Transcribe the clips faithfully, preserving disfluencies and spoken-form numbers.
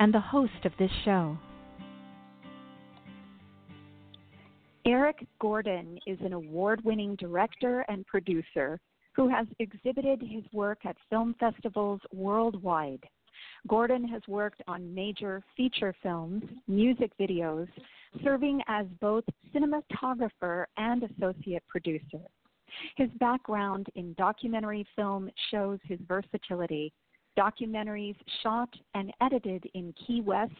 and the host of this show. Eric Gordon is an award-winning director and producer who has exhibited his work at film festivals worldwide. Gordon has worked on major feature films, music videos, serving as both cinematographer and associate producer. His background in documentary film shows his versatility. Documentaries shot and edited in Key West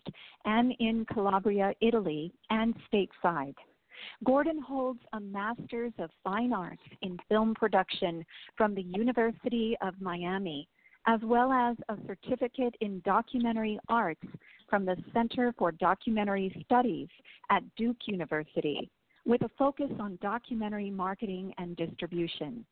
and in Calabria, Italy, and stateside. Gordon holds a Master's of Fine Arts in Film Production from the University of Miami, as well as a certificate in documentary arts from the Center for Documentary Studies at Duke University, with a focus on documentary marketing and distribution.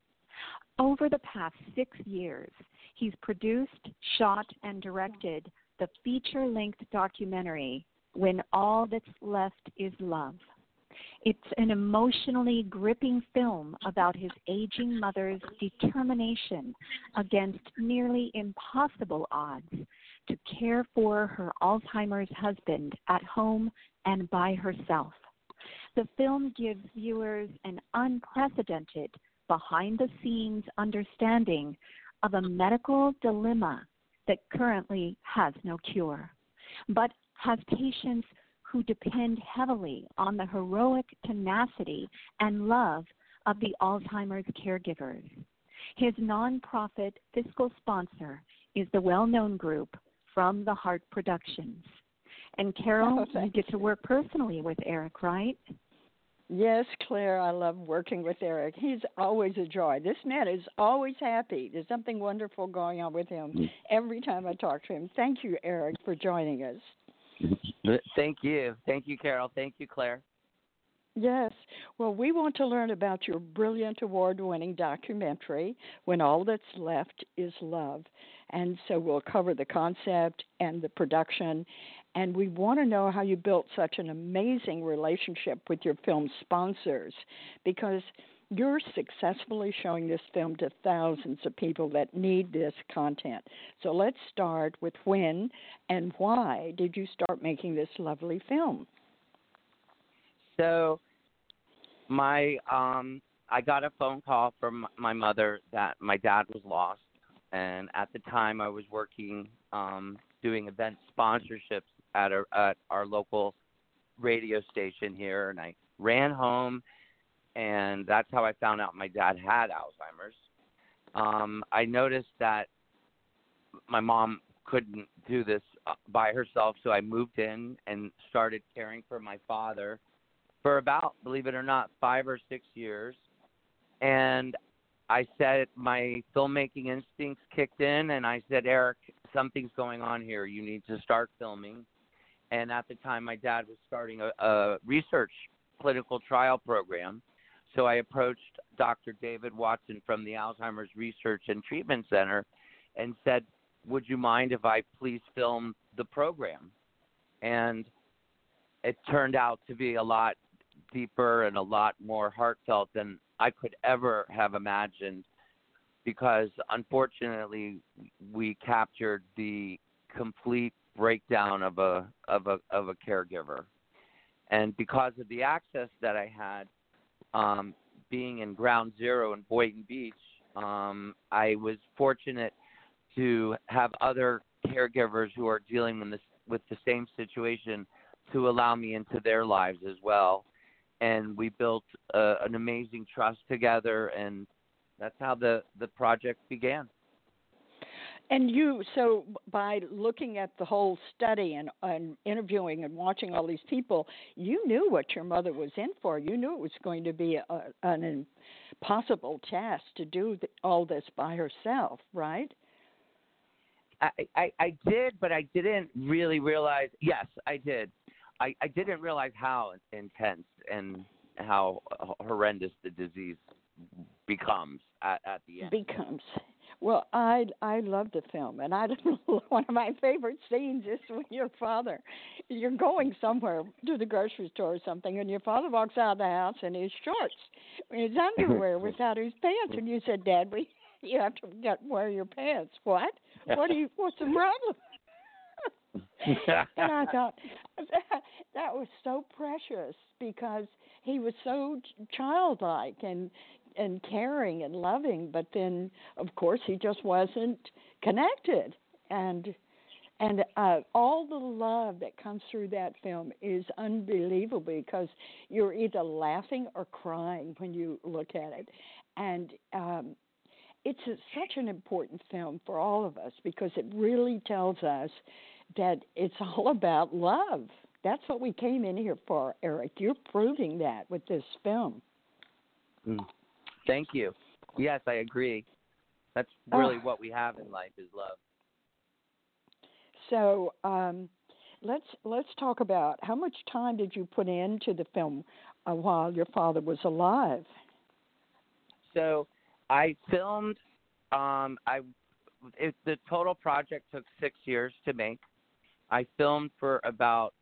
Over the past six years, he's produced, shot, and directed the feature-length documentary, When All That's Left Is Love. It's an emotionally gripping film about his aging mother's determination against nearly impossible odds to care for her Alzheimer's husband at home and by herself. The film gives viewers an unprecedented behind-the-scenes understanding of a medical dilemma that currently has no cure, but has patients who depend heavily on the heroic tenacity and love of the Alzheimer's caregivers. His nonprofit fiscal sponsor is the well-known group From the Heart Productions. And Carole, oh, you get to work personally with Eric, right? Yes, Claire, I love working with Eric. He's always a joy. This man is always happy. There's something wonderful going on with him every time I talk to him. Thank you, Eric, for joining us. Thank you. Thank you, Carole. Thank you, Claire. Yes. Well, we want to learn about your brilliant award-winning documentary, When All That's Left Is Love. And so we'll cover the concept and the production. And we want to know how you built such an amazing relationship with your film sponsors, because you're successfully showing this film to thousands of people that need this content. So let's start with when and why did you start making this lovely film? So my um, I got a phone call from my mother that my dad was lost. And at the time I was working, um, doing event sponsorships at, a, at our local radio station here. And I ran home. And that's how I found out my dad had Alzheimer's. Um, I noticed that my mom couldn't do this by herself, so I moved in and started caring for my father for about, believe it or not, five or six years. And I said, my filmmaking instincts kicked in, and I said, Eric, something's going on here. You need to start filming. And at the time, my dad was starting a, a research clinical trial program. So I approached Doctor David Watson from the Alzheimer's Research and Treatment Center and said, would you mind if I please film the program? And it turned out to be a lot deeper and a lot more heartfelt than I could ever have imagined, because unfortunately we captured the complete breakdown of a of a of a caregiver. And because of the access that I had, Um, being in Ground Zero in Boynton Beach, um, I was fortunate to have other caregivers who are dealing with, this, with the same situation to allow me into their lives as well. And we built uh, an amazing trust together, and that's how the, the project began. And you, so by looking at the whole study and, and interviewing and watching all these people, you knew what your mother was in for. You knew it was going to be a, an impossible task to do all this by herself, right? I, I, I did, but I didn't really realize. Yes, I did. I, I didn't realize how intense and how horrendous the disease becomes at, at the end. Becomes. Well, I I love the film, and I one of my favorite scenes is when your father, you're going somewhere to the grocery store or something, and your father walks out of the house in his shorts, in his underwear, without his pants, and you said, "Dad, we you have to get, wear your pants." What? What do you? What's the problem? And I thought that, that was so precious because he was so childlike and. and caring and loving, but then of course he just wasn't connected, and and uh, all the love that comes through that film is unbelievable because you're either laughing or crying when you look at it, and um, it's a, such an important film for all of us because it really tells us that it's all about love. That's what we came in here for, Eric. You're proving that with this film. Mm. Thank you. Yes, I agree. That's really oh. what we have in life is love. So um, let's let's talk about how much time did you put into the film uh, while your father was alive? So I filmed. Um, I it, the total project took six years to make. I filmed for about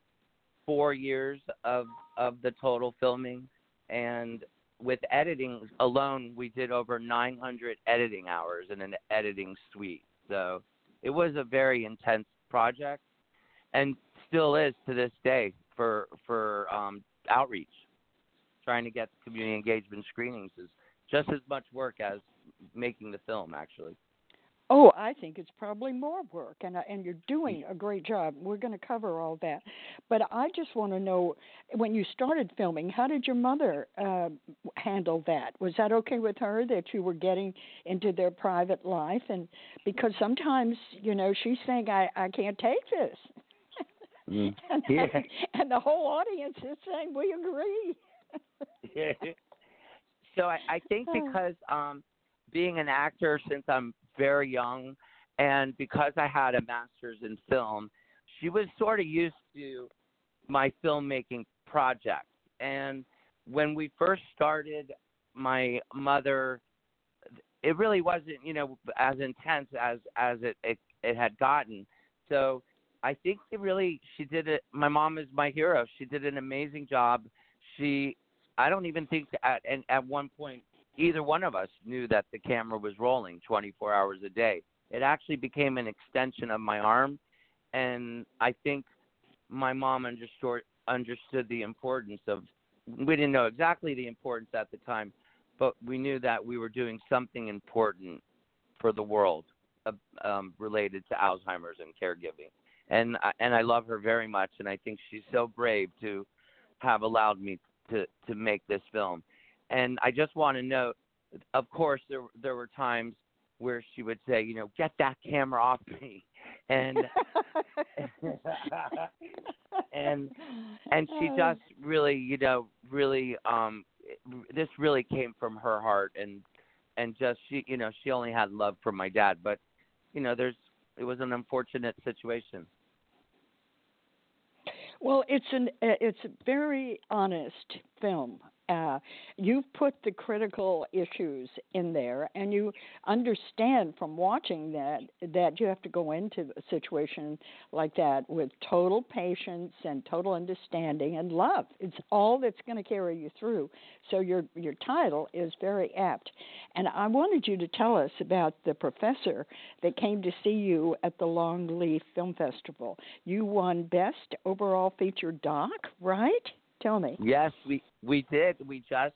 four years of of the total filming, and with editing alone, we did over nine hundred editing hours in an editing suite. So it was a very intense project and still is to this day for for um, outreach. Trying to get community engagement screenings is just as much work as making the film, actually. Oh, I think it's probably more work, and and you're doing a great job. We're going to cover all that. But I just want to know, when you started filming, how did your mother uh, handle that? Was that okay with her that you were getting into their private life? And because sometimes, you know, she's saying, I, I can't take this. Mm. and, yeah. and the whole audience is saying, we agree. yeah. So I, I think because um, being an actor since I'm very young, and because I had a master's in film, she was sort of used to my filmmaking project. And when we first started, my mother, it really wasn't, you know, as intense as, as it, it, it had gotten. So I think it really, she did it. My mom is my hero. She did an amazing job. She, I don't even think at, at one point, either one of us knew that the camera was rolling twenty-four hours a day. It actually became an extension of my arm, and I think my mom understood, understood the importance of – we didn't know exactly the importance at the time, but we knew that we were doing something important for the world uh, um, related to Alzheimer's and caregiving. And I, and I love her very much, and I think she's so brave to have allowed me to, to make this film. And I just want to note, of course, there there were times where she would say, you know, get that camera off me, and and and she just really, you know, really, um, this really came from her heart, and and just she, you know, she only had love for my dad, but you know, there's it was an unfortunate situation. Well, it's an it's a very honest film. Uh, you've put the critical issues in there, and you understand from watching that that you have to go into a situation like that with total patience and total understanding and love. It's all that's going to carry you through. So your your title is very apt. And I wanted you to tell us about the professor that came to see you at the Longleaf Film Festival. You won Best Overall Feature Doc, right? Tell me. Yes, we, we did. We just,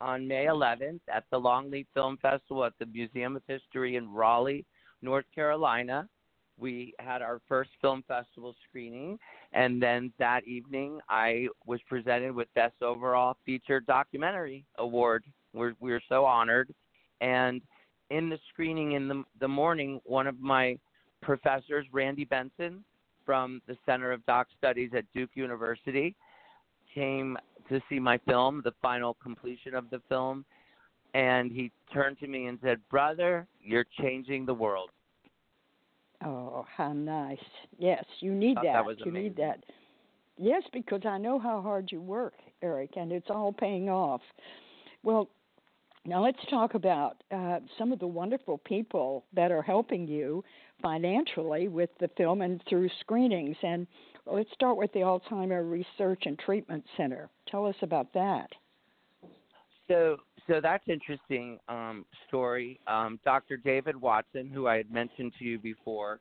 on May eleventh, at the Longleaf Film Festival at the Museum of History in Raleigh, North Carolina, we had our first film festival screening. And then that evening, I was presented with Best Overall Feature Documentary Award. We're, we were so honored. And in the screening in the, the morning, one of my professors, Randy Benson, from the Center of Doc Studies at Duke University, came to see my film, the final completion of the film, and he turned to me and said, "Brother, you're changing the world." Oh, how nice. Yes, you need that. that was you need that. Yes, because I know how hard you work, Eric, and it's all paying off. Well, now let's talk about uh, some of the wonderful people that are helping you financially with the film and through screenings. And let's start with the Alzheimer's Research and Treatment Center. Tell us about that. So so that's an interesting um, story. Um, Doctor David Watson, who I had mentioned to you before,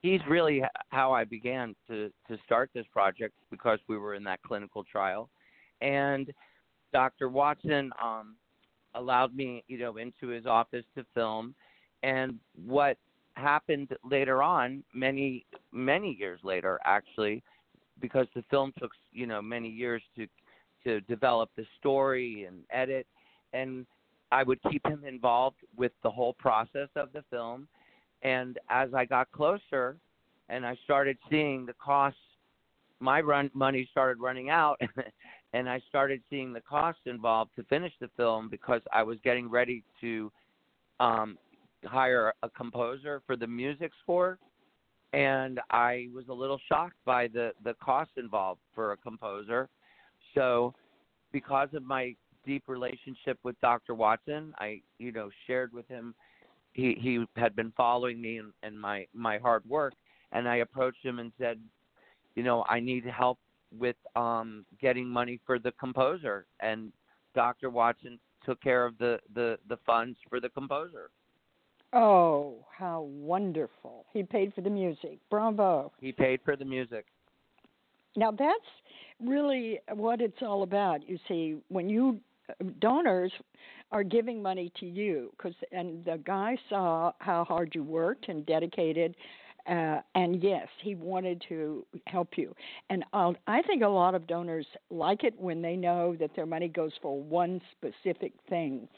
he's really how I began to, to start this project because we were in that clinical trial. And Doctor Watson um, allowed me, you know, into his office to film. And what happened later on, many, many years later, actually, because the film took, you know, many years to to develop the story and edit, and I would keep him involved with the whole process of the film. And as I got closer and I started seeing the costs, my run money started running out and I started seeing the costs involved to finish the film because I was getting ready to um, hire a composer for the music score. And I was a little shocked by the, the costs involved for a composer. So because of my deep relationship with Doctor Watson, I, you know, shared with him, he, he had been following me and, and my, my hard work, and I approached him and said, you know, I need help with um, getting money for the composer. And Doctor Watson took care of the, the, the funds for the composer. Oh, how wonderful. He paid for the music. Bravo. He paid for the music. Now, that's really what it's all about. You see, when you donors are giving money to you, cause, and the guy saw how hard you worked and dedicated, uh, and yes, he wanted to help you. And I'll, I think a lot of donors like it when they know that their money goes for one specific thing,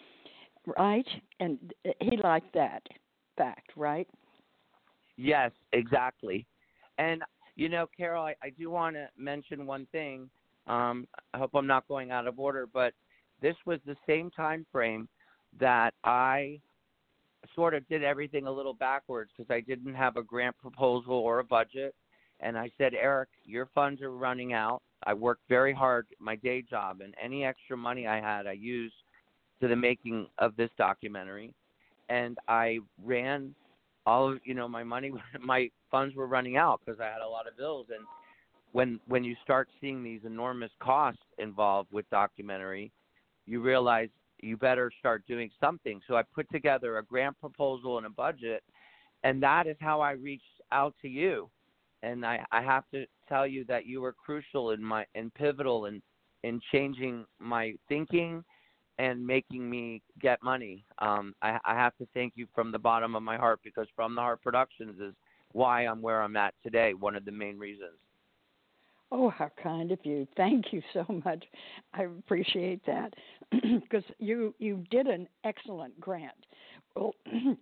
right? And he liked that fact, right? Yes, exactly. And you know, Carole, I, I do want to mention one thing. Um, I hope I'm not going out of order, but this was the same time frame that I sort of did everything a little backwards because I didn't have a grant proposal or a budget. And I said, Eric, your funds are running out. I worked very hard, my day job, and any extra money I had I used to the making of this documentary. And I ran all of, you know, my money, my funds were running out because I had a lot of bills. And when when you start seeing these enormous costs involved with documentary, you realize you better start doing something. So I put together a grant proposal and a budget, and that is how I reached out to you. And I, I have to tell you that you were crucial in my and pivotal in, in changing my thinking and making me get money. Um, I, I have to thank you from the bottom of my heart because From the Heart Productions is why I'm where I'm at today, one of the main reasons. Oh, how kind of you. Thank you so much. I appreciate that because you, you did an excellent grant. Well,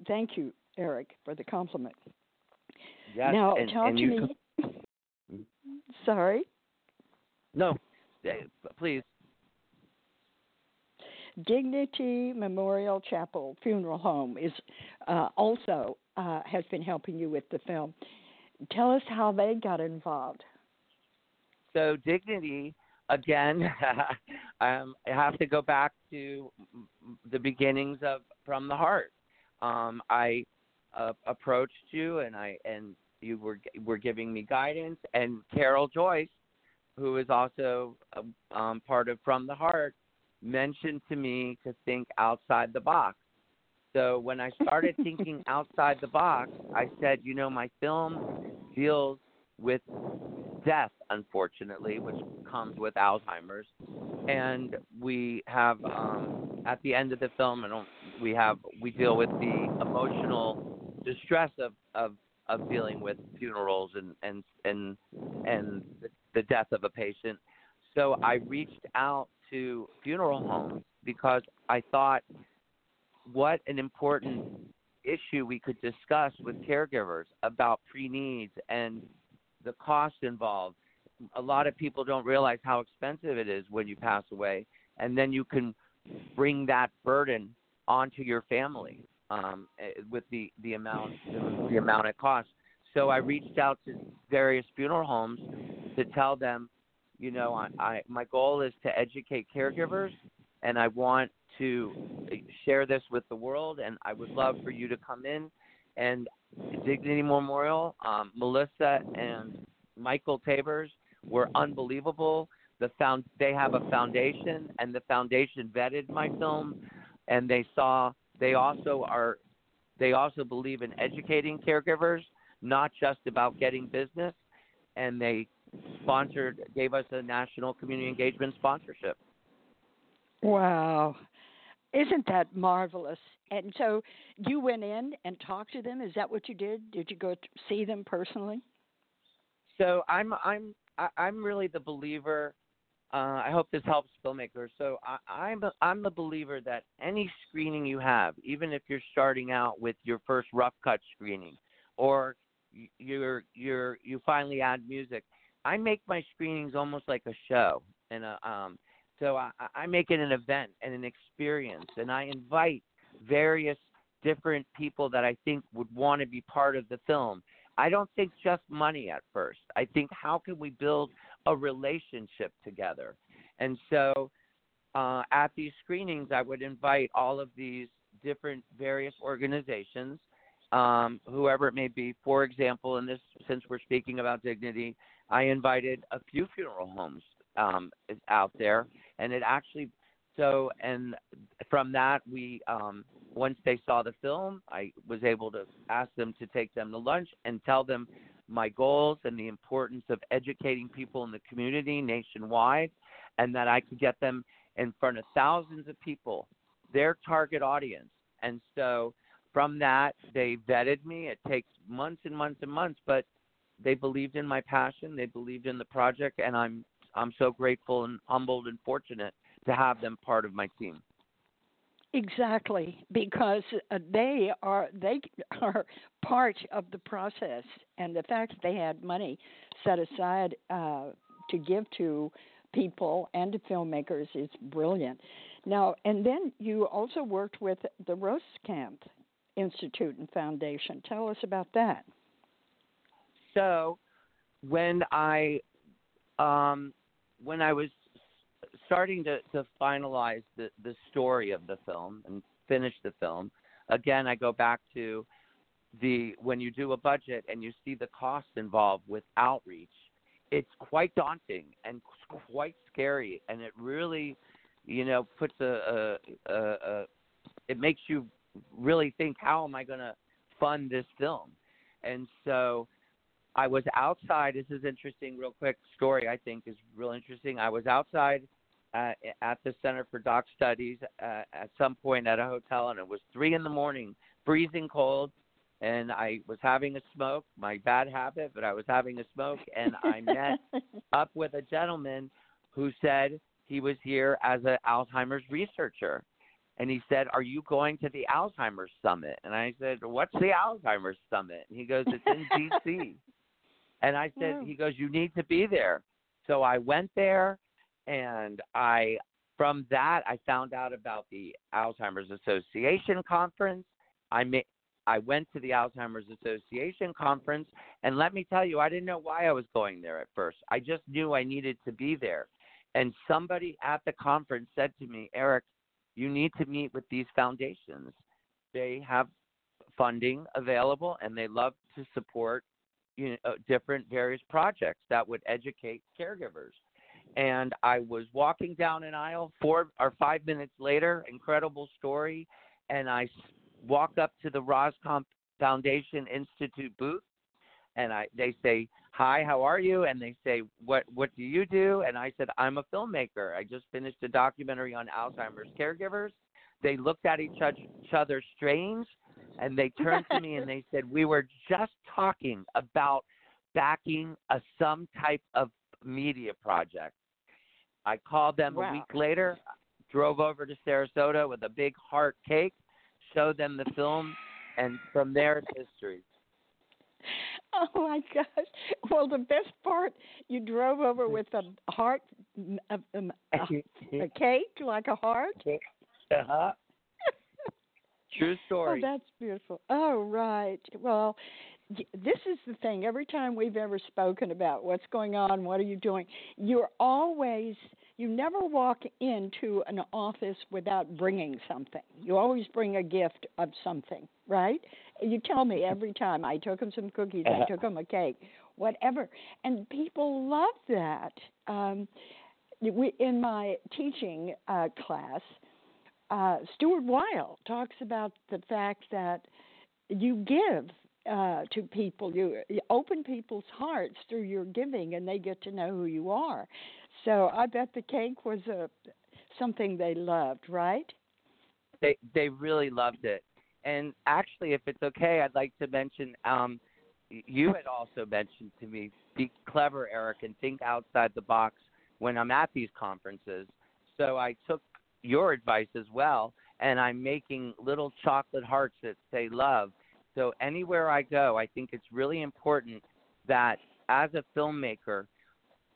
thank you, Eric, for the compliment. Yes, now, and, talk and to you... me. Sorry? No, please. Dignity Memorial Chapel Funeral Home is uh, also uh, has been helping you with the film. Tell us how they got involved. So Dignity, again, um, I have to go back to the beginnings of From the Heart. Um, I uh, approached you, and I and you were were giving me guidance, and Carole Joyce, who is also um, part of From the Heart, mentioned to me to think outside the box. So when I started thinking outside the box, I said, you know, my film deals with death, unfortunately, which comes with Alzheimer's. And we have, um, at the end of the film, I don't, we have, we deal with the emotional distress of, of, of dealing with funerals and, and, and, and the death of a patient. So I reached out to funeral homes because I thought what an important issue we could discuss with caregivers about pre-needs and the cost involved. A lot of people don't realize how expensive it is when you pass away, and then you can bring that burden onto your family um, with the, the amount the amount it costs. So I reached out to various funeral homes to tell them, you know, I, I my goal is to educate caregivers, and I want to share this with the world, and I would love for you to come in. And Dignity Memorial, um, Melissa and Michael Tabers were unbelievable. The found, they have a foundation, and the foundation vetted my film, and they saw they also are they also believe in educating caregivers, not just about getting business, and they sponsored gave us a national community engagement sponsorship. Wow. Isn't that marvelous? And so you went in and talked to them. Is that what you did? Did you go to see them personally? So I'm I'm I'm really the believer. Uh, I hope this helps filmmakers. So I, I'm a, I'm the believer that any screening you have, even if you're starting out with your first rough cut screening, or you're you're you finally add music, I make my screenings almost like a show and a. Um, So I, I make it an event and an experience, and I invite various different people that I think would want to be part of the film. I don't think just money at first. I think how can we build a relationship together? And so uh, at these screenings, I would invite all of these different various organizations, um, whoever it may be. For example, in this, since we're speaking about dignity, I invited a few funeral homes. Um, is out there, and it actually so and from that we um, once they saw the film, I was able to ask them to take them to lunch and tell them my goals and the importance of educating people in the community nationwide, and that I could get them in front of thousands of people, their target audience. And so from that, they vetted me. It takes months and months and months, but they believed in my passion, they believed in the project, and I'm I'm so grateful and humbled and fortunate to have them part of my team. Exactly, because they are they are part of the process, and the fact that they had money set aside uh, to give to people and to filmmakers is brilliant. Now, and then you also worked with the Roskamp Institute and Foundation. Tell us about that. So, when I um, When I was starting to, to finalize the, the story of the film and finish the film, again, I go back to the when you do a budget and you see the costs involved with outreach, it's quite daunting and quite scary, and it really, you know, puts a, a, a, a it makes you really think, how am I going to fund this film? And so I was outside. This is interesting, real quick story, I think is real interesting. I was outside uh, at the Center for Doc Studies uh, at some point at a hotel, and it was three in the morning, freezing cold, and I was having a smoke, my bad habit, but I was having a smoke, and I met up with a gentleman who said he was here as an Alzheimer's researcher. And he said, are you going to the Alzheimer's Summit? And I said, what's the Alzheimer's Summit? And he goes, it's in D C And I said, he goes, you need to be there. So I went there, and I, from that, I found out about the Alzheimer's Association conference. I ma- I went to the Alzheimer's Association conference, and let me tell you, I didn't know why I was going there at first. I just knew I needed to be there. And somebody at the conference said to me, Eric, you need to meet with these foundations. They have funding available, and they love to support, you know, different various projects that would educate caregivers. And I was walking down an aisle four or five minutes later, incredible story, and I walk up to the Roskamp Foundation Institute booth, and I they say, hi, how are you? And they say, what what do you do? And I said, I'm a filmmaker. I just finished a documentary on Alzheimer's caregivers. They looked at each other strange, and they turned to me and they said, we were just talking about backing a some type of media project. I called them wow. a week later, drove over to Sarasota with a big heart cake, showed them the film, and from there it's history. Oh, my gosh. Well, the best part, you drove over with a heart, a, a, a cake, like a heart. Uh-huh. True story. Oh, that's beautiful. Oh, right. Well, this is the thing. Every time we've ever spoken about what's going on, what are you doing, you're always, you never walk into an office without bringing something. You always bring a gift of something, right? You tell me every time. I took them some cookies. I took them a cake, whatever. And people love that. Um, we, in my teaching uh, class, uh, Stuart Weil talks about the fact that you give Uh, to people, you, you open people's hearts through your giving, and they get to know who you are. So I bet the cake was a something they loved, right? They they really loved it. And actually, if it's okay, I'd like to mention um, you had also mentioned to me, be clever, Eric, and think outside the box when I'm at these conferences. So I took your advice as well, and I'm making little chocolate hearts that say love. So anywhere I go, I think it's really important that as a filmmaker,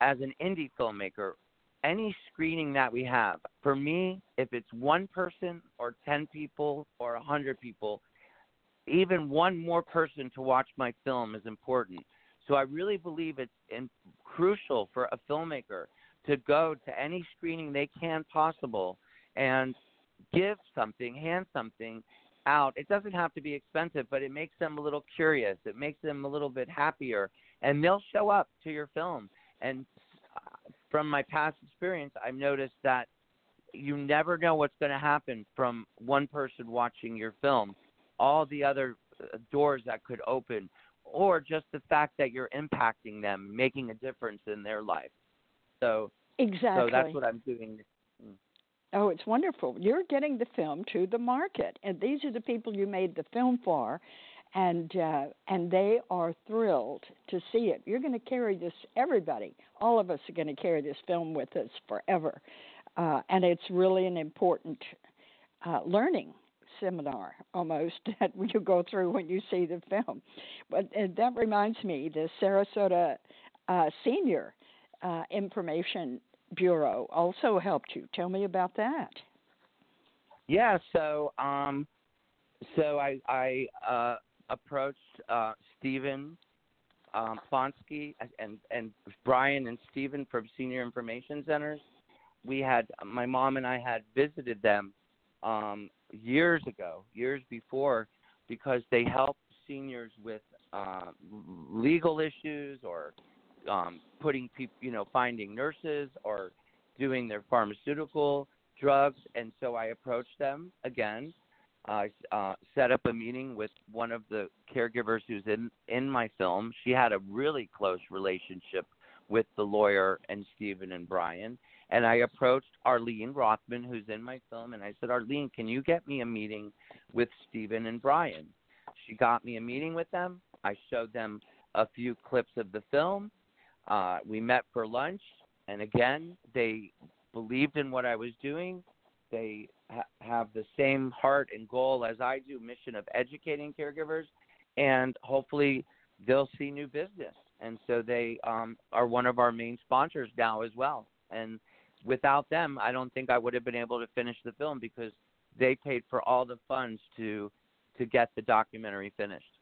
as an indie filmmaker, any screening that we have, for me, if it's one person or ten people or one hundred people, even one more person to watch my film is important. So I really believe it's in, crucial for a filmmaker to go to any screening they can possible and give something, hand something out. It doesn't have to be expensive, but it makes them a little curious. It makes them a little bit happier, and they'll show up to your film. And from my past experience, I've noticed that you never know what's going to happen from one person watching your film, all the other doors that could open, or just the fact that you're impacting them, making a difference in their life. So, exactly. So that's what I'm doing. Oh, it's wonderful. You're getting the film to the market, and these are the people you made the film for, and uh, and they are thrilled to see it. You're going to carry this, everybody, all of us are going to carry this film with us forever, uh, and it's really an important uh, learning seminar almost that you go through when you see the film. But uh, that reminds me, the Sarasota uh, Senior uh, Information Bureau also helped you. Tell me about that. Yeah, so um, so I, I uh, approached uh, Stephen um, Plonsky and, and Brian and Stephen from Senior Information Centers. We had, my mom and I had visited them um, years ago, years before, because they help seniors with uh, legal issues or Um, putting people, you know, finding nurses or doing their pharmaceutical drugs. And so I approached them again. I uh, uh, set up a meeting with one of the caregivers who's in, in my film. She had a really close relationship with the lawyer and Stephen and Brian. And I approached Arlene Rothman, who's in my film, and I said, Arlene, can you get me a meeting with Stephen and Brian? She got me a meeting with them. I showed them a few clips of the film. Uh, we met for lunch, and again, they believed in what I was doing. They ha- have the same heart and goal as I do, mission of educating caregivers, and hopefully they'll see new business. And so they um, are one of our main sponsors now as well. And without them, I don't think I would have been able to finish the film because they paid for all the funds to to get the documentary finished.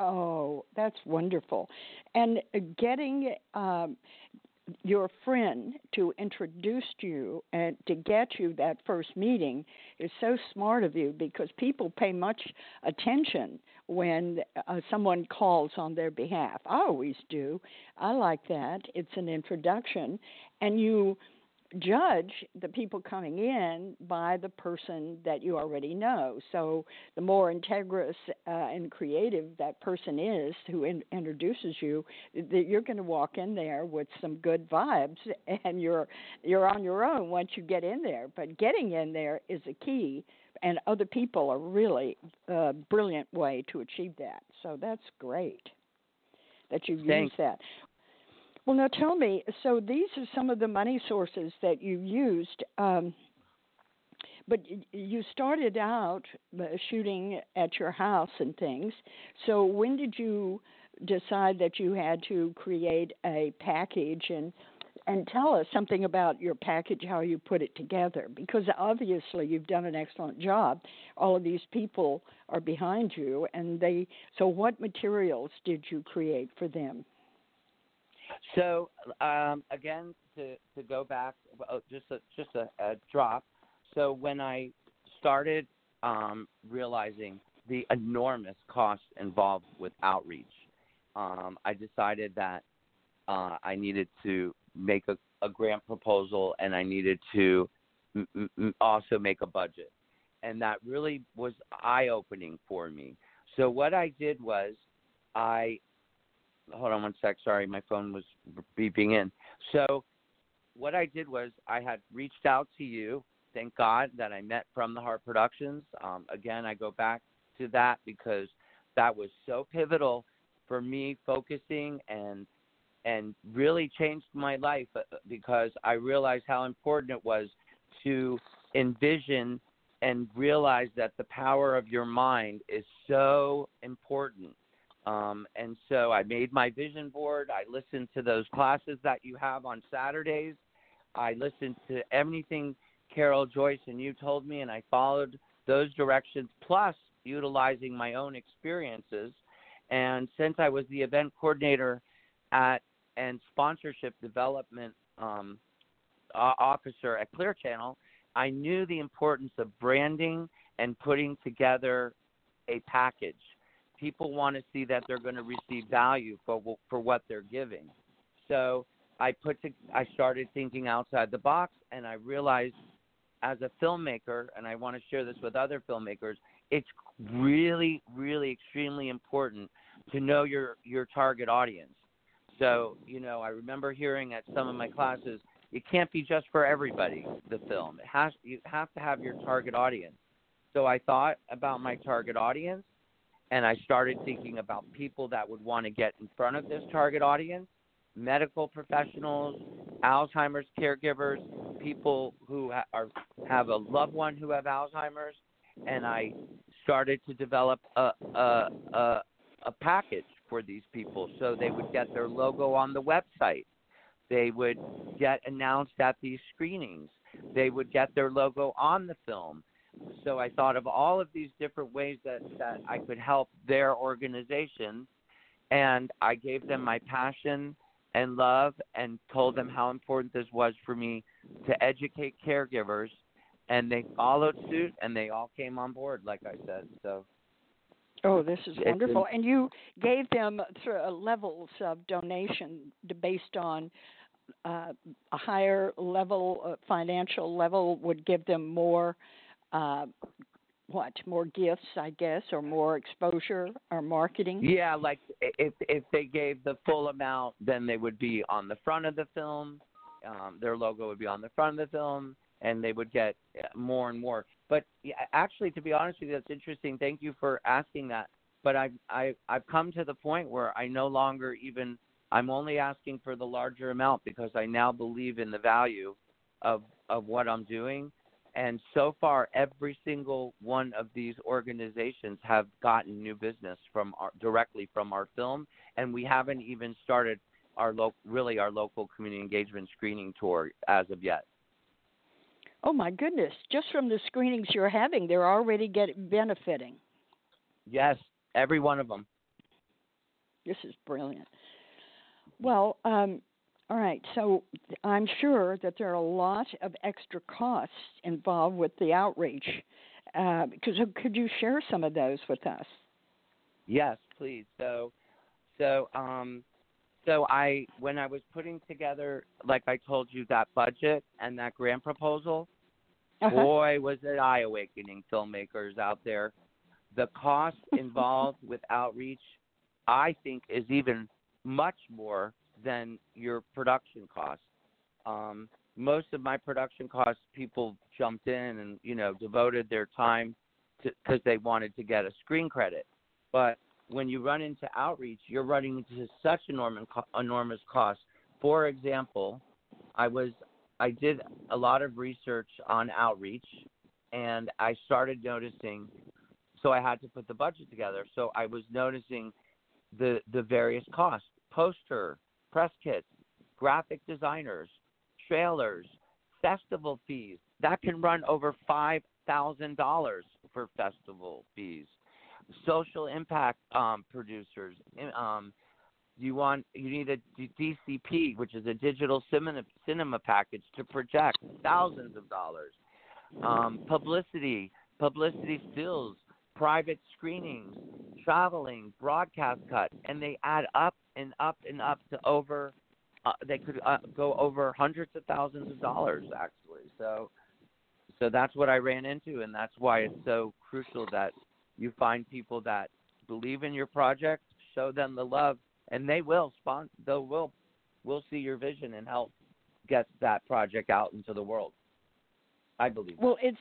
Oh, that's wonderful. And getting um, your friend to introduce you and to get you that first meeting is so smart of you because people pay much attention when uh, someone calls on their behalf. I always do. I like that. It's an introduction. And you judge the people coming in by the person that you already know. So the more integrous uh, and creative that person is who in- introduces you, that you're going to walk in there with some good vibes, and you're you're on your own once you get in there. But getting in there is a key, and other people are really a brilliant way to achieve that. So that's great that you use that. Well, now tell me, so these are some of the money sources that you used, um, but you started out shooting at your house and things. So when did you decide that you had to create a package and and tell us something about your package, how you put it together, because obviously you've done an excellent job. All of these people are behind you, and they. So what materials did you create for them? So um, again, to, to go back just a, just a, a drop. So when I started um, realizing the enormous cost involved with outreach, um, I decided that uh, I needed to make a, a grant proposal, and I needed to m- m- also make a budget. And that really was eye-opening for me. So what I did was I – hold on one sec. Sorry, my phone was beeping in. So what I did was I had reached out to you. Thank God that I met From the Heart Productions. Um, again, I go back to that because that was so pivotal for me focusing and and really changed my life, because I realized how important it was to envision and realize that the power of your mind is so important. Um, and so I made my vision board. I listened to those classes that you have on Saturdays. I listened to everything Carole Joyce and you told me, and I followed those directions, plus utilizing my own experiences. And since I was the event coordinator at and sponsorship development um, uh, officer at Clear Channel, I knew the importance of branding and putting together a package. People want to see that they're going to receive value for for what they're giving. So I put to, I started thinking outside the box, and I realized as a filmmaker, and I want to share this with other filmmakers, it's really, really extremely important to know your, your target audience. So, you know, I remember hearing at some of my classes, it can't be just for everybody, the film. It has, you have to have your target audience. So I thought about my target audience, and I started thinking about people that would want to get in front of this target audience: medical professionals, Alzheimer's caregivers, people who ha- are, have a loved one who have Alzheimer's. And I started to develop a, a, a, a package for these people, so they would get their logo on the website. They would get announced at these screenings. They would get their logo on the film. So I thought of all of these different ways that, that I could help their organization, and I gave them my passion and love and told them how important this was for me to educate caregivers, and they followed suit, and they all came on board, like I said. So. Oh, this is wonderful. And you gave them levels of donation based on uh, a higher level, uh, financial level would give them more, uh, what, more gifts, I guess, or more exposure or marketing? Yeah, like if if they gave the full amount, then they would be on the front of the film. Um, their logo would be on the front of the film, and they would get more and more. But actually, to be honest with you, that's interesting. Thank you for asking that. But I've, I, I've come to the point where I no longer even – I'm only asking for the larger amount, because I now believe in the value of, of what I'm doing. And so far, every single one of these organizations have gotten new business from our, directly from our film, and we haven't even started our lo- really our local community engagement screening tour as of yet. Oh, my goodness. Just from the screenings you're having, they're already get, benefiting. Yes, every one of them. This is brilliant. Well, um, all right, so I'm sure that there are a lot of extra costs involved with the outreach. Uh, because, could you share some of those with us? Yes, please. So, so, um, so I, when I was putting together, like I told you, that budget and that grant proposal, uh-huh. boy, was it eye-awakening, filmmakers out there. The cost involved with outreach, I think, is even much more than your production costs. Um, most of my production costs, people jumped in and, you know, devoted their time because they wanted to get a screen credit. But when you run into outreach, you're running into such enormous enormous costs. For example, I was I did a lot of research on outreach, and I started noticing. So I had to put the budget together. So I was noticing the the various costs: poster, press kits, graphic designers, trailers, festival fees. That can run over five thousand dollars for festival fees. Social impact um, producers. Um, you want you need a D C P, which is a digital cinema, cinema package to project, thousands of dollars. Um, publicity, publicity stills, private screenings, traveling, broadcast cut, and they add up and up and up to over. Uh, they could uh, go over hundreds of thousands of dollars, actually. So, so that's what I ran into, and that's why it's so crucial that you find people that believe in your project, show them the love, and they will sponsor. They will, will see your vision and help get that project out into the world. I believe. Well, it's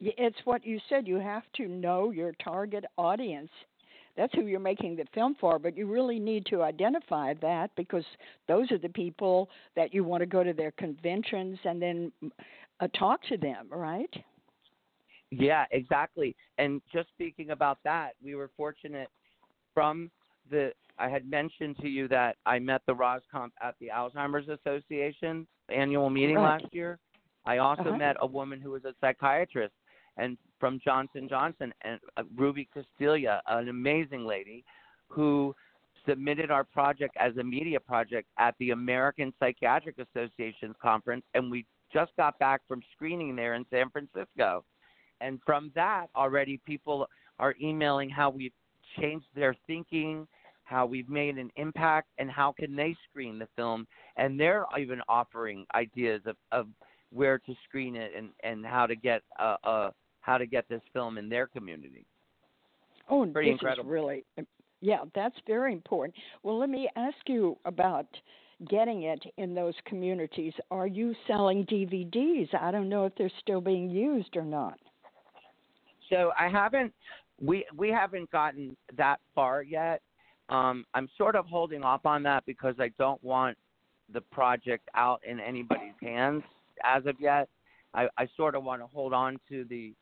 it's what you said. You have to know your target audience. That's who you're making the film for, but you really need to identify that, because those are the people that you want to go to their conventions and then uh, talk to them, right? Yeah, exactly. And just speaking about that, we were fortunate from the – I had mentioned to you that I met the Roskamp at the Alzheimer's Association annual meeting right. last year. I also uh-huh. met a woman who was a psychiatrist and from Johnson and Johnson, and uh, Ruby Castilla, an amazing lady who submitted our project as a media project at the American Psychiatric Association's conference, and we just got back from screening there in San Francisco. And from that already, people are emailing how we've changed their thinking, how we've made an impact, and how can they screen the film. And they're even offering ideas of, of where to screen it and, and how to get a, a how to get this film in their community. Oh, and pretty incredible. Really, yeah, that's very important. Well, let me ask you about getting it in those communities. Are you selling D V Ds? I don't know if they're still being used or not. So I haven't. We we haven't gotten that far yet. Um, I'm sort of holding off on that because I don't want the project out in anybody's hands as of yet. I, I sort of want to hold on to the.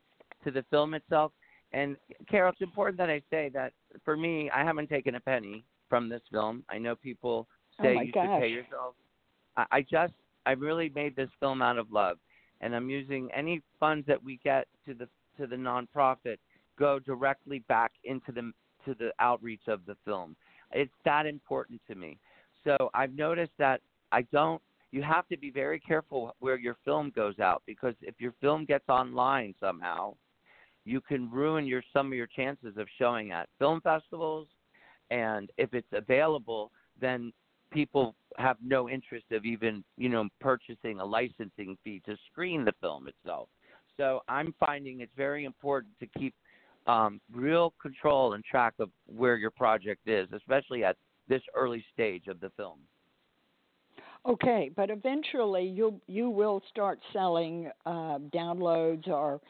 to the film itself. And Carole, it's important that I say that for me, I haven't taken a penny from this film. I know people say oh you gosh. should pay yourself. I, I just, I really made this film out of love, and I'm using any funds that we get to the to the nonprofit go directly back into the to the outreach of the film. It's that important to me. So I've noticed that I don't. You have to be very careful where your film goes out, because if your film gets online somehow, you can ruin your some of your chances of showing at film festivals, and if it's available, then people have no interest of even, you know, purchasing a licensing fee to screen the film itself. So I'm finding it's very important to keep um, real control and track of where your project is, especially at this early stage of the film. Okay, but eventually you you will start selling uh, downloads or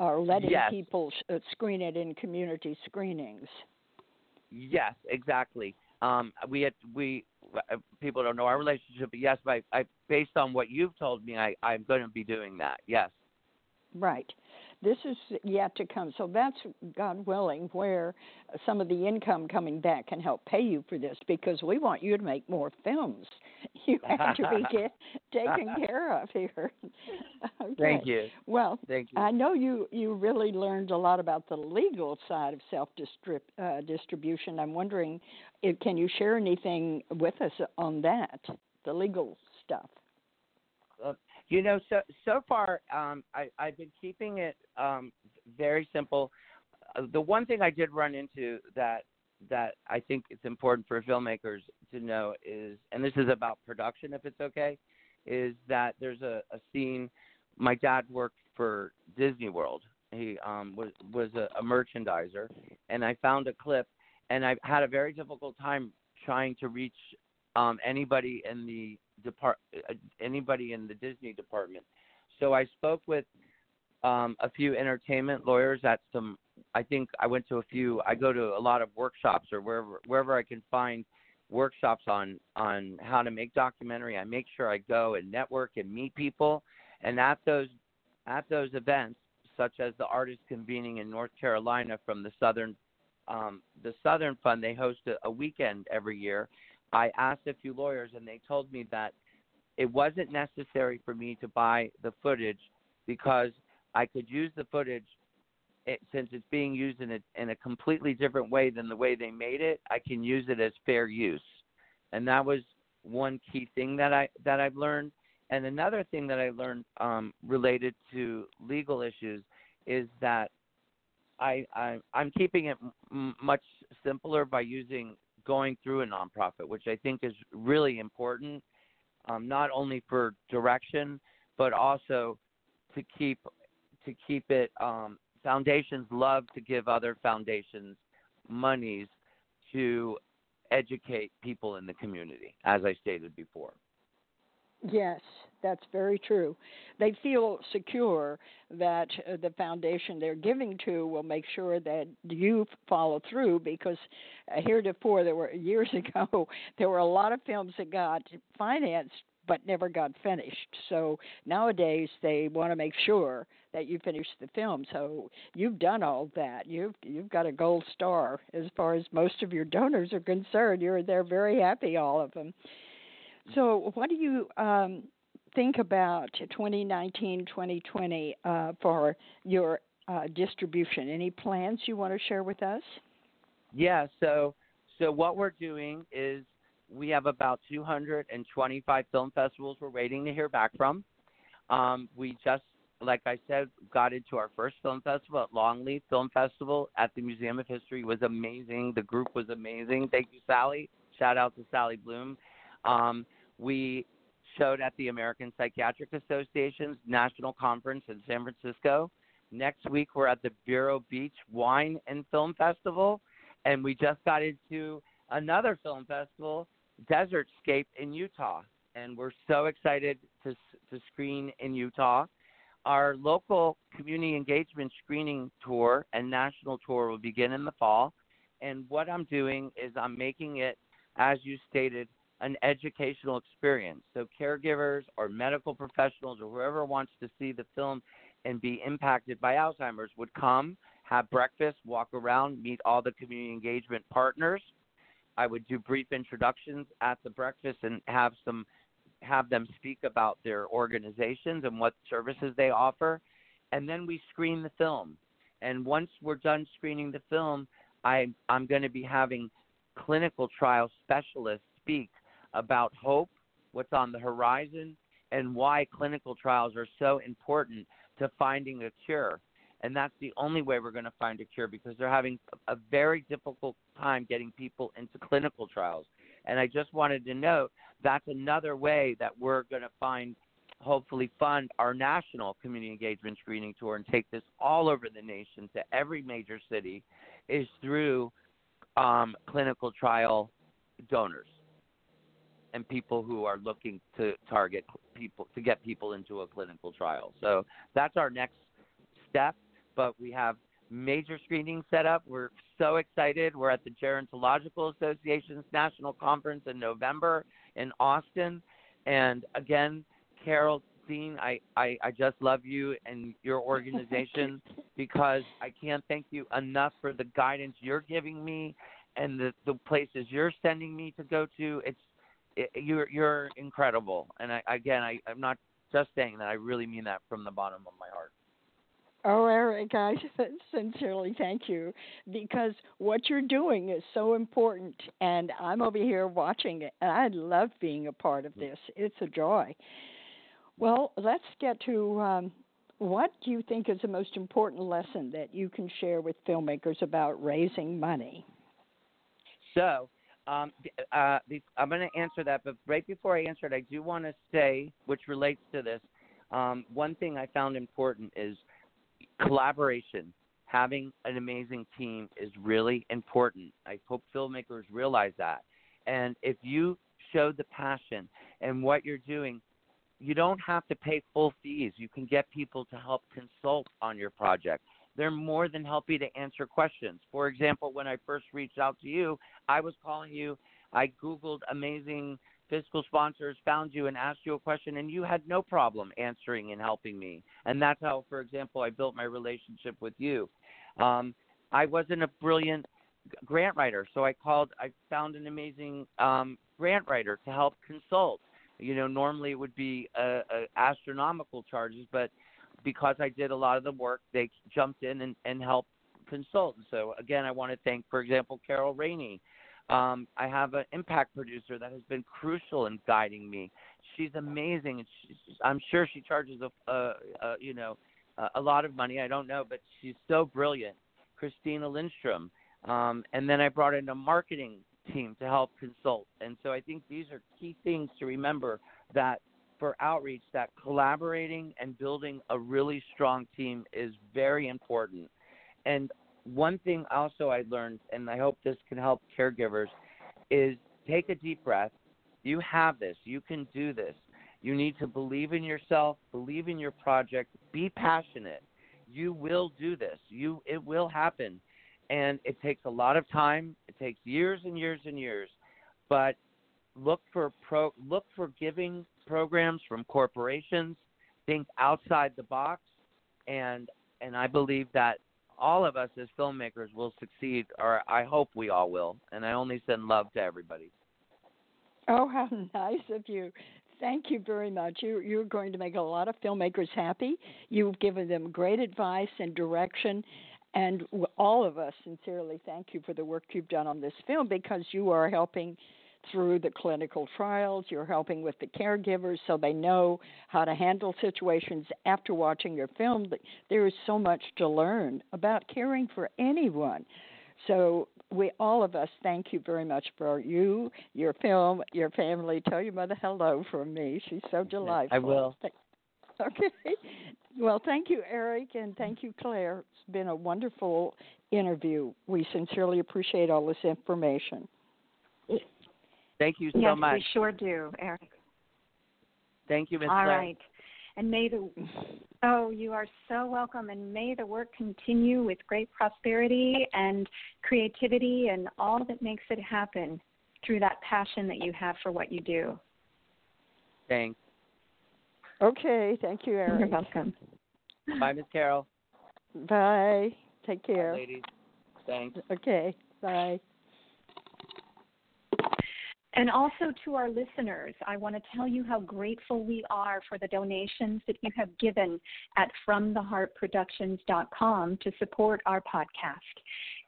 or letting yes. people sh- screen it in community screenings. Yes, exactly. Um, we had we uh, people don't know our relationship, but yes, I, I, based on what you've told me, I, I'm going to be doing that. Yes, right. This is yet to come. So that's, God willing, where some of the income coming back can help pay you for this, because we want you to make more films. You have to be get, taken care of here. Okay. Thank you. Well, Thank you. I know you, you really learned a lot about the legal side of self-distribution. Uh, I'm wondering, if, can you share anything with us on that, the legal stuff? You know, so so far, um, I, I've been keeping it um, very simple. Uh, the one thing I did run into that that I think it's important for filmmakers to know is, and this is about production, if it's okay, is that there's a, a scene. My dad worked for Disney World. He um, was was a, a merchandiser, and I found a clip, and I had a very difficult time trying to reach um, anybody in the Depart anybody in the Disney department. So I spoke with um, a few entertainment lawyers at some. I think I went to a few. I go to a lot of workshops or wherever wherever I can find workshops on on how to make documentary. I make sure I go and network and meet people. And at those at those events, such as the Artist Convening in North Carolina from the Southern um, the Southern Fund, they host a, a weekend every year. I asked a few lawyers, and they told me that it wasn't necessary for me to buy the footage because I could use the footage it, since it's being used in a, in a completely different way than the way they made it. I can use it as fair use. And that was one key thing that, I, that I've learned. And another thing that I learned um, related to legal issues is that I, I, I'm keeping it m- much simpler by using going through a nonprofit, which I think is really important, um, not only for direction, but also to keep to keep it. Um, foundations love to give other foundations monies to educate people in the community, as I stated before. Yes, that's very true. They feel secure that the foundation they're giving to will make sure that you follow through, because heretofore, there were years ago, there were a lot of films that got financed but never got finished. So nowadays, they want to make sure that you finish the film. So you've done all that. You've, you've got a gold star as far as most of your donors are concerned. You're They're very happy, all of them. So what do you um, think about twenty nineteen twenty twenty uh, for your uh, distribution? Any plans you want to share with us? Yeah, so so what we're doing is we have about two hundred twenty-five film festivals we're waiting to hear back from. Um, we just, like I said, got into our first film festival at Longleaf Film Festival at the Museum of History. It was amazing. The group was amazing. Thank you, Sally. Shout out to Sally Bloom. Um, we showed at the American Psychiatric Association's National Conference in San Francisco. Next week, we're at the Vero Beach Wine and Film Festival, and we just got into another film festival, Desertscape in Utah, and we're so excited to to screen in Utah. Our local community engagement screening tour and national tour will begin in the fall, and what I'm doing is I'm making it, as you stated, an educational experience. So caregivers or medical professionals or whoever wants to see the film and be impacted by Alzheimer's would come, have breakfast, walk around, meet all the community engagement partners. I would do brief introductions at the breakfast and have some have them speak about their organizations and what services they offer. And then we screen the film. And once we're done screening the film, I, I'm going to be having clinical trial specialists speak about hope, what's on the horizon, and why clinical trials are so important to finding a cure. And that's the only way we're going to find a cure, because they're having a very difficult time getting people into clinical trials. And I just wanted to note that's another way that we're going to find, hopefully fund our national community engagement screening tour and take this all over the nation to every major city, is through um, clinical trial donors and people who are looking to target people, to get people into a clinical trial. So that's our next step, but we have major screenings set up. We're so excited. We're at the Gerontological Association's National Conference in November in Austin. And again, Carole Dean, I, I, I just love you and your organization because I can't thank you enough for the guidance you're giving me and the, the places you're sending me to go to. It's It, you're you're incredible, and I, again, I, I'm not just saying that. I really mean that from the bottom of my heart. Oh, Eric, I sincerely thank you, because what you're doing is so important, and I'm over here watching it, and I love being a part of this. It's a joy. Well, let's get to um, what do you think is the most important lesson that you can share with filmmakers about raising money? So. Um, uh, I'm going to answer that, but right before I answer it, I do want to say, which relates to this, um, one thing I found important is collaboration. Having an amazing team is really important. I hope filmmakers realize that. And if you show the passion and what you're doing, you don't have to pay full fees. You can get people to help consult on your project. They're more than happy to answer questions. For example, when I first reached out to you, I was calling you. I Googled amazing fiscal sponsors, found you, and asked you a question, and you had no problem answering and helping me. And that's how, for example, I built my relationship with you. Um, I wasn't a brilliant grant writer, so I called. I found an amazing um, grant writer to help consult. You know, normally it would be uh, uh, astronomical charges, but because I did a lot of the work, they jumped in and, and helped consult. So, again, I want to thank, for example, Carol Rainey. Um, I have an impact producer that has been crucial in guiding me. She's amazing, and she's, I'm sure she charges a, a, a you know a, a lot of money. I don't know, but she's so brilliant. Christina Lindstrom, um, and then I brought in a marketing team to help consult. And so I think these are key things to remember, that for outreach, that collaborating and building a really strong team is very important. And one thing also I learned, and I hope this can help caregivers, is take a deep breath. You have this. You can do this. You need to believe in yourself, believe in your project, be passionate. You will do this. You, it will happen. And it takes a lot of time. It takes years and years and years. But look for pro, look for giving programs from corporations. Think outside the box. And and I believe that all of us as filmmakers will succeed, or I hope we all will. And I only send love to everybody. Oh, how nice of you. Thank you very much. You, you're going to make a lot of filmmakers happy. You've given them great advice and direction. And all of us sincerely thank you for the work you've done on this film, because you are helping through the clinical trials. You're helping with the caregivers so they know how to handle situations after watching your film. There is so much to learn about caring for anyone. So we, all of us, thank you very much for you, your film, your family. Tell your mother hello from me. She's so delightful. I will. Okay. Well, thank you, Eric, and thank you, Claire. It's been a wonderful interview. We sincerely appreciate all this information. Thank you so yes, much. Yes, we sure do, Eric. Thank you, Miz All Claire. Right. And may the oh, you are so welcome, and may the work continue with great prosperity and creativity and all that makes it happen through that passion that you have for what you do. Thanks. Okay, thank you, Eric. You're welcome. Bye, Miz Carol. Bye. Take care. Bye, ladies. Thanks. Okay, bye. And also to our listeners, I want to tell you how grateful we are for the donations that you have given at from the heart productions dot com to support our podcast.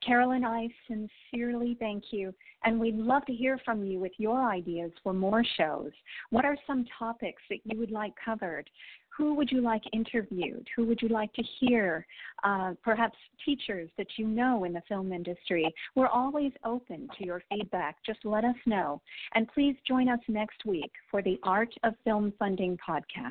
Carole and I sincerely thank you, and we'd love to hear from you with your ideas for more shows. What are some topics that you would like covered? Who would you like interviewed? Who would you like to hear? Uh, perhaps teachers that you know in the film industry. We're always open to your feedback. Just let us know. And please join us next week for the Art of Film Funding podcast.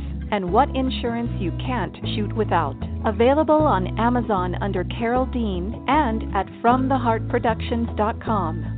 and what insurance you can't shoot without. Available on Amazon under Carole Dean and at from the heart productions dot com.